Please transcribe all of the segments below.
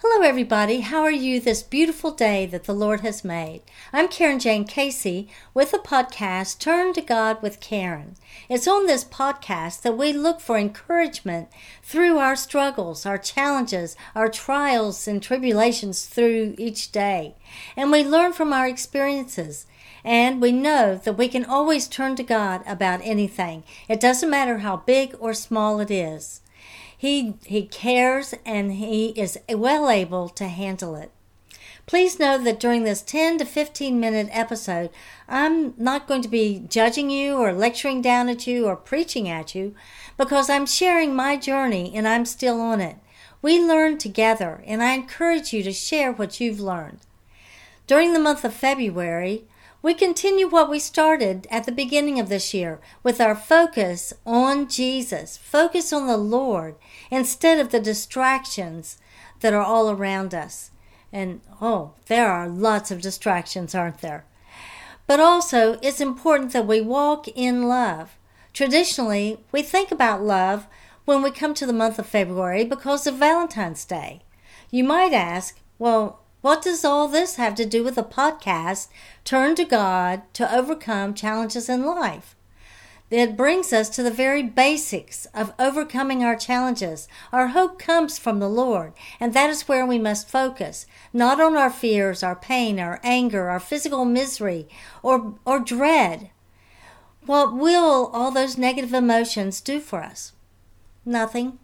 Hello everybody, how are you this beautiful day that the Lord has made? I'm Carin Jayne Casey with the podcast Turn to God with Karen. It's on this podcast that we look for encouragement through our struggles, our challenges, our trials and tribulations through each day. And we learn from our experiences. And we know that we can always turn to God about anything. It doesn't matter how big or small it is. He cares and he is well able to handle it. Please know that during this 10 to 15 minute episode, I'm not going to be judging you or lecturing down at you or preaching at you because I'm sharing my journey and I'm still on it. We learn together and I encourage you to share what you've learned. During the month of February, we continue what we started at the beginning of this year with our focus on Jesus, focus on the Lord instead of the distractions that are all around us. And there are lots of distractions, aren't there? But also, it's important that we walk in love. Traditionally, we think about love when we come to the month of February because of Valentine's Day. You might ask, what does all this have to do with a podcast, Turn to God to Overcome Challenges in Life? It brings us to the very basics of overcoming our challenges. Our hope comes from the Lord, and that is where we must focus, not on our fears, our pain, our anger, our physical misery, or dread. What will all those negative emotions do for us? Nothing.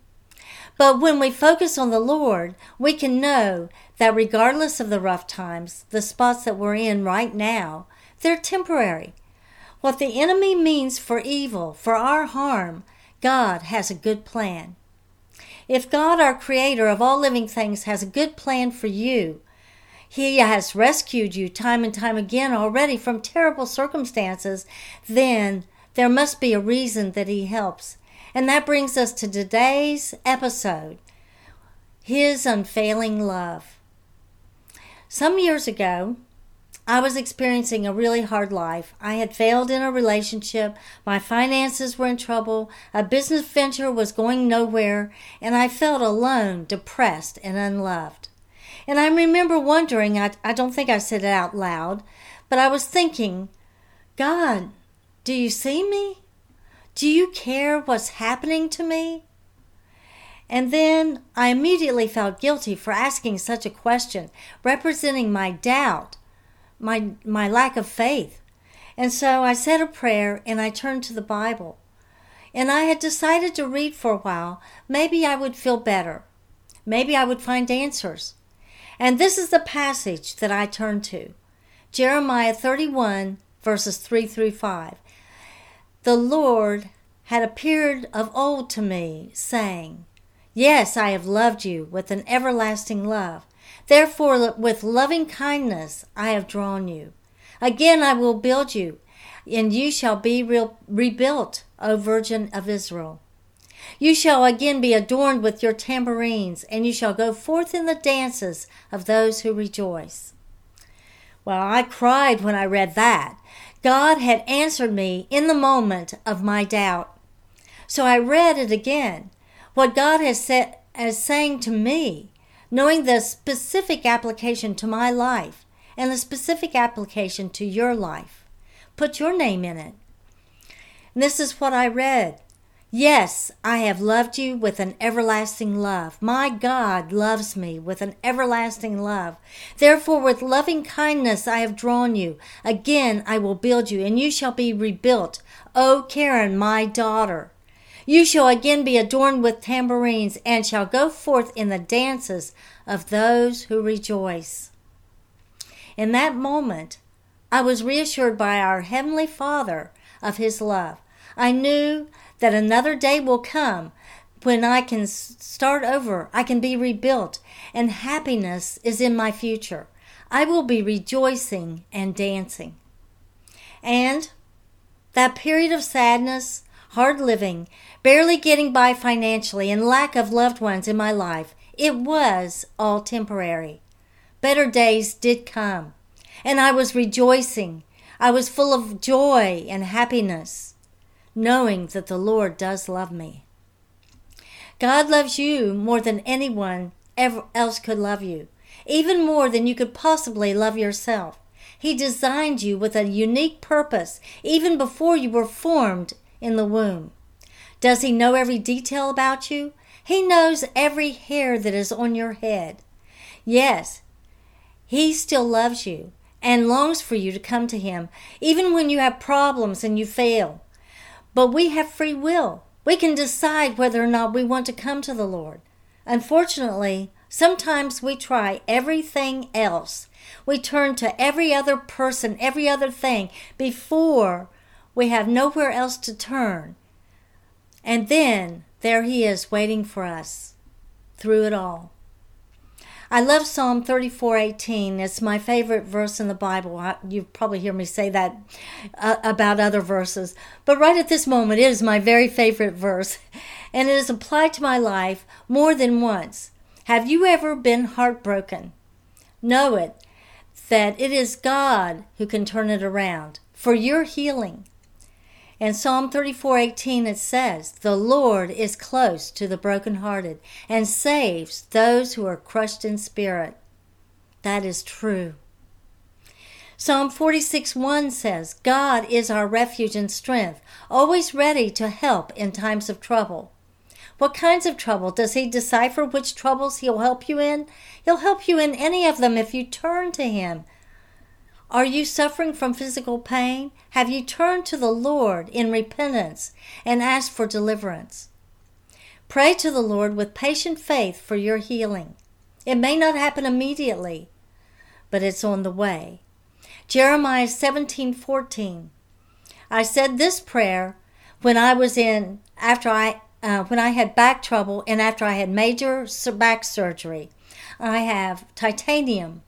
But when we focus on the Lord, we can know that regardless of the rough times, the spots that we're in right now, they're temporary. What the enemy means for evil, for our harm, God has a good plan. If God, our creator of all living things, has a good plan for you, He has rescued you time and time again already from terrible circumstances, then there must be a reason that He helps. And that brings us to today's episode, His Unfailing Love. Some years ago, I was experiencing a really hard life. I had failed in a relationship, my finances were in trouble, a business venture was going nowhere, and I felt alone, depressed, and unloved. And I remember wondering, I don't think I said it out loud, but I was thinking, God, do you see me? Do you care what's happening to me? And then I immediately felt guilty for asking such a question, representing my doubt, my lack of faith. And so I said a prayer and I turned to the Bible. And I had decided to read for a while. Maybe I would feel better. Maybe I would find answers. And this is the passage that I turned to. Jeremiah 31, verses 3 through 5. The Lord had appeared of old to me, saying, Yes, I have loved you with an everlasting love. Therefore, with loving kindness I have drawn you. Again I will build you, and you shall be rebuilt, O Virgin of Israel. You shall again be adorned with your tambourines, and you shall go forth in the dances of those who rejoice. Well, I cried when I read that. God had answered me in the moment of my doubt. So I read it again, what God has said as saying to me, knowing the specific application to my life and the specific application to your life. Put your name in it. And this is what I read. Yes, I have loved you with an everlasting love. My God loves me with an everlasting love. Therefore, with loving kindness I have drawn you. Again, I will build you, and you shall be rebuilt. O Karen, my daughter, you shall again be adorned with tambourines and shall go forth in the dances of those who rejoice. In that moment, I was reassured by our Heavenly Father of His love. I knew that another day will come when I can start over, I can be rebuilt, and happiness is in my future. I will be rejoicing and dancing. And that period of sadness, hard living, barely getting by financially, and lack of loved ones in my life, it was all temporary. Better days did come, and I was rejoicing. I was full of joy and happiness, knowing that the Lord does love me. God loves you more than anyone else could love you, even more than you could possibly love yourself. He designed you with a unique purpose, even before you were formed in the womb. Does he know every detail about you? He knows every hair that is on your head. Yes, he still loves you and longs for you to come to him, even when you have problems and you fail. But we have free will. We can decide whether or not we want to come to the Lord. Unfortunately, sometimes we try everything else. We turn to every other person, every other thing, before we have nowhere else to turn. And then there he is waiting for us through it all. I love Psalm 34:18. It's my favorite verse in the Bible. You probably hear me say that about other verses. But right at this moment, it is my very favorite verse. And it is applied to my life more than once. Have you ever been heartbroken? Know it, that it is God who can turn it around for your healing. In Psalm 34:18 it says, "The Lord is close to the brokenhearted and saves those who are crushed in spirit." That is true. Psalm 46:1 says, "God is our refuge and strength, always ready to help in times of trouble." What kinds of trouble? Does he decipher which troubles he'll help you in? He'll help you in any of them if you turn to him. Are you suffering from physical pain? Have you turned to the Lord in repentance and asked for deliverance? Pray to the Lord with patient faith for your healing. It may not happen immediately, but it's on the way. Jeremiah 17:14. I said this prayer when I had back trouble and after I had major back surgery. I have titanium,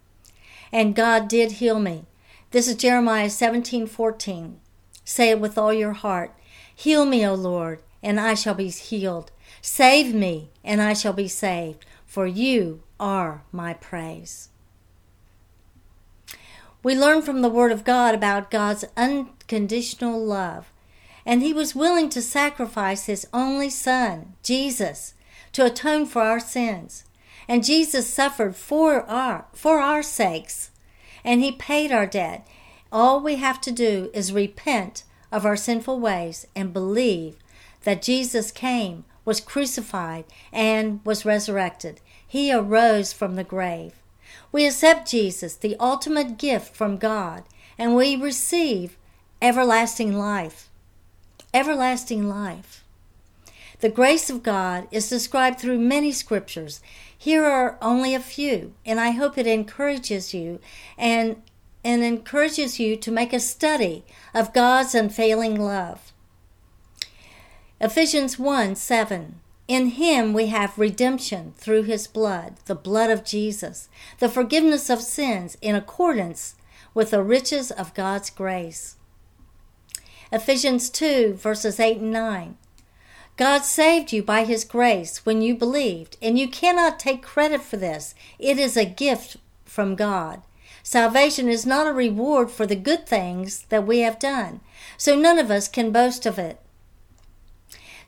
and God did heal me. This is Jeremiah 17:14. Say it with all your heart. Heal me, O Lord, and I shall be healed. Save me, and I shall be saved, for you are my praise. We learn from the Word of God about God's unconditional love. And he was willing to sacrifice his only son, Jesus, to atone for our sins. And Jesus suffered for our sakes. And he paid our debt. All we have to do is repent of our sinful ways and believe that Jesus came, was crucified, and was resurrected. He arose from the grave. We accept Jesus, the ultimate gift from God, and we receive everlasting life. Everlasting life. The grace of God is described through many scriptures. Here are only a few, and I hope it encourages you and encourages you to make a study of God's unfailing love. Ephesians 1:7. In him we have redemption through his blood, the blood of Jesus, the forgiveness of sins in accordance with the riches of God's grace. Ephesians 2:8-9. God saved you by his grace when you believed, and you cannot take credit for this. It is a gift from God. Salvation is not a reward for the good things that we have done, so none of us can boast of it.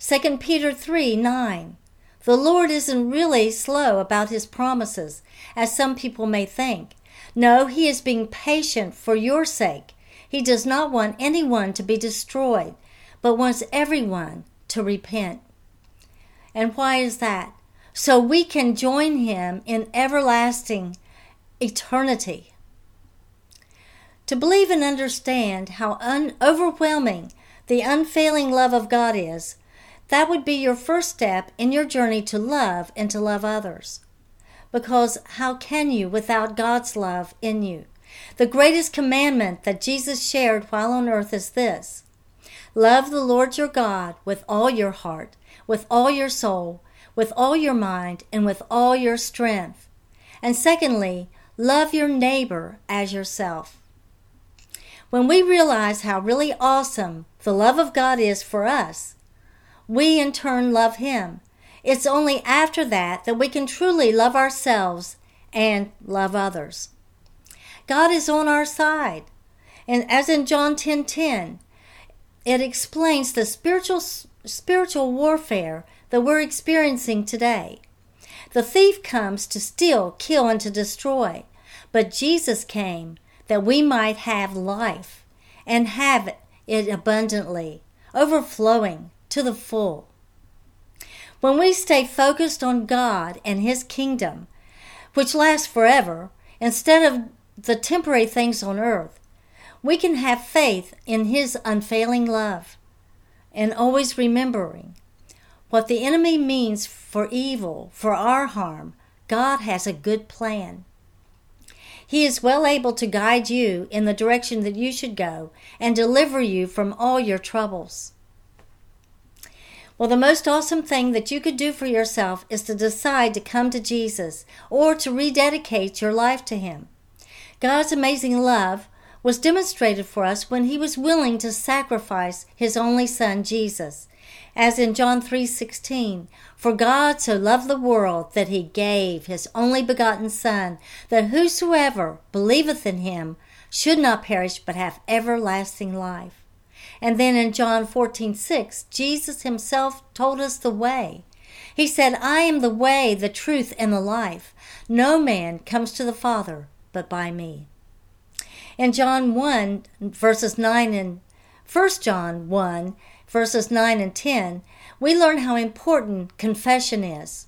2 Peter 3:9. The Lord isn't really slow about his promises, as some people may think. No, he is being patient for your sake. He does not want anyone to be destroyed, but wants everyone to repent. And why is that? So we can join him in everlasting eternity. To believe and understand how overwhelming the unfailing love of God is, that would be your first step in your journey to love and to love others. Because how can you without God's love in you? The greatest commandment that Jesus shared while on earth is this: love the Lord your God with all your heart, with all your soul, with all your mind, and with all your strength. And secondly, love your neighbor as yourself. When we realize how really awesome the love of God is for us, we in turn love him. It's only after that we can truly love ourselves and love others. God is on our side. And as in John 10:10, it explains the spiritual warfare that we're experiencing today. The thief comes to steal, kill, and to destroy. But Jesus came that we might have life and have it abundantly, overflowing to the full. When we stay focused on God and His kingdom, which lasts forever, instead of the temporary things on earth, we can have faith in His unfailing love, and always remembering what the enemy means for evil, for our harm, God has a good plan. He is well able to guide you in the direction that you should go and deliver you from all your troubles. Well, the most awesome thing that you could do for yourself is to decide to come to Jesus or to rededicate your life to Him. God's amazing love was demonstrated for us when He was willing to sacrifice His only Son, Jesus, as in John 3:16, "For God so loved the world that He gave His only begotten Son, that whosoever believeth in Him should not perish but have everlasting life." And then in John 14:6, Jesus Himself told us the way. He said, "I am the way, the truth, and the life. No man comes to the Father but by me." In John 1, verses 9 and 1 John 1, verses 9 and 10, we learn how important confession is.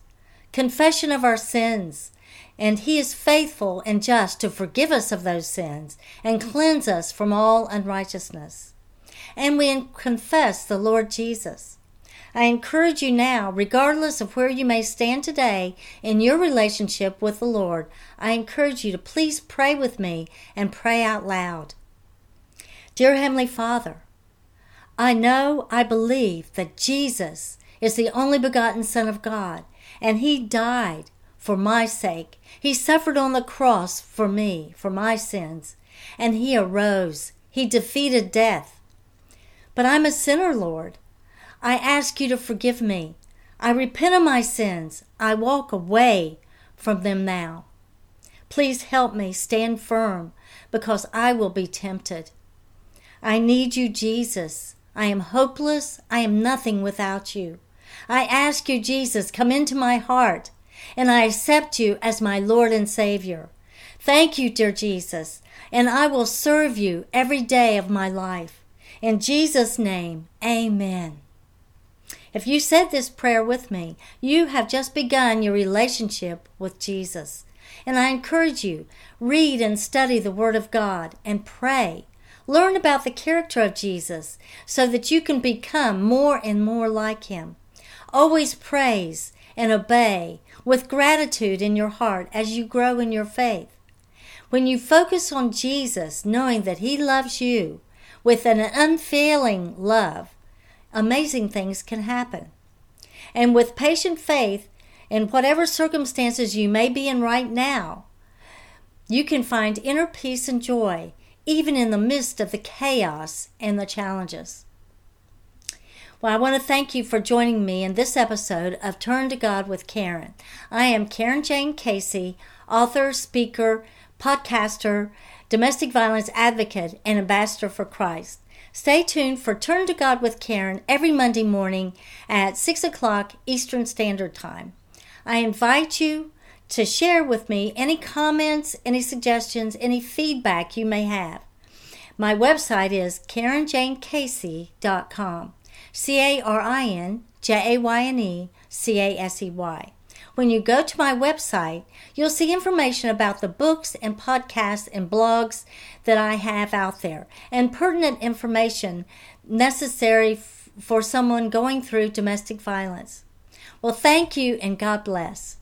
Confession of our sins. And He is faithful and just to forgive us of those sins and cleanse us from all unrighteousness. And we confess the Lord Jesus. I encourage you now, regardless of where you may stand today in your relationship with the Lord, I encourage you to please pray with me and pray out loud. Dear Heavenly Father, I know, I believe that Jesus is the only begotten Son of God, and He died for my sake. He suffered on the cross for me, for my sins, and He arose. He defeated death. But I'm a sinner, Lord. I ask you to forgive me. I repent of my sins. I walk away from them now. Please help me stand firm because I will be tempted. I need you, Jesus. I am hopeless. I am nothing without you. I ask you, Jesus, come into my heart, and I accept you as my Lord and Savior. Thank you, dear Jesus, and I will serve you every day of my life. In Jesus' name, amen. If you said this prayer with me, you have just begun your relationship with Jesus. And I encourage you, read and study the Word of God and pray. Learn about the character of Jesus so that you can become more and more like Him. Always praise and obey with gratitude in your heart as you grow in your faith. When you focus on Jesus, knowing that He loves you, with an unfailing love, amazing things can happen. And with patient faith, in whatever circumstances you may be in right now, you can find inner peace and joy, even in the midst of the chaos and the challenges. Well, I want to thank you for joining me in this episode of Turn to God with Karen. I am Carin Jayne Casey, author, speaker, podcaster, domestic violence advocate, and ambassador for Christ. Stay tuned for Turn to God with Karen every Monday morning at 6 o'clock Eastern Standard Time. I invite you to share with me any comments, any suggestions, any feedback you may have. My website is CarinJayneCasey.com. CarinJayneCasey. When you go to my website, you'll see information about the books and podcasts and blogs that I have out there, and pertinent information necessary for someone going through domestic violence. Well, thank you and God bless.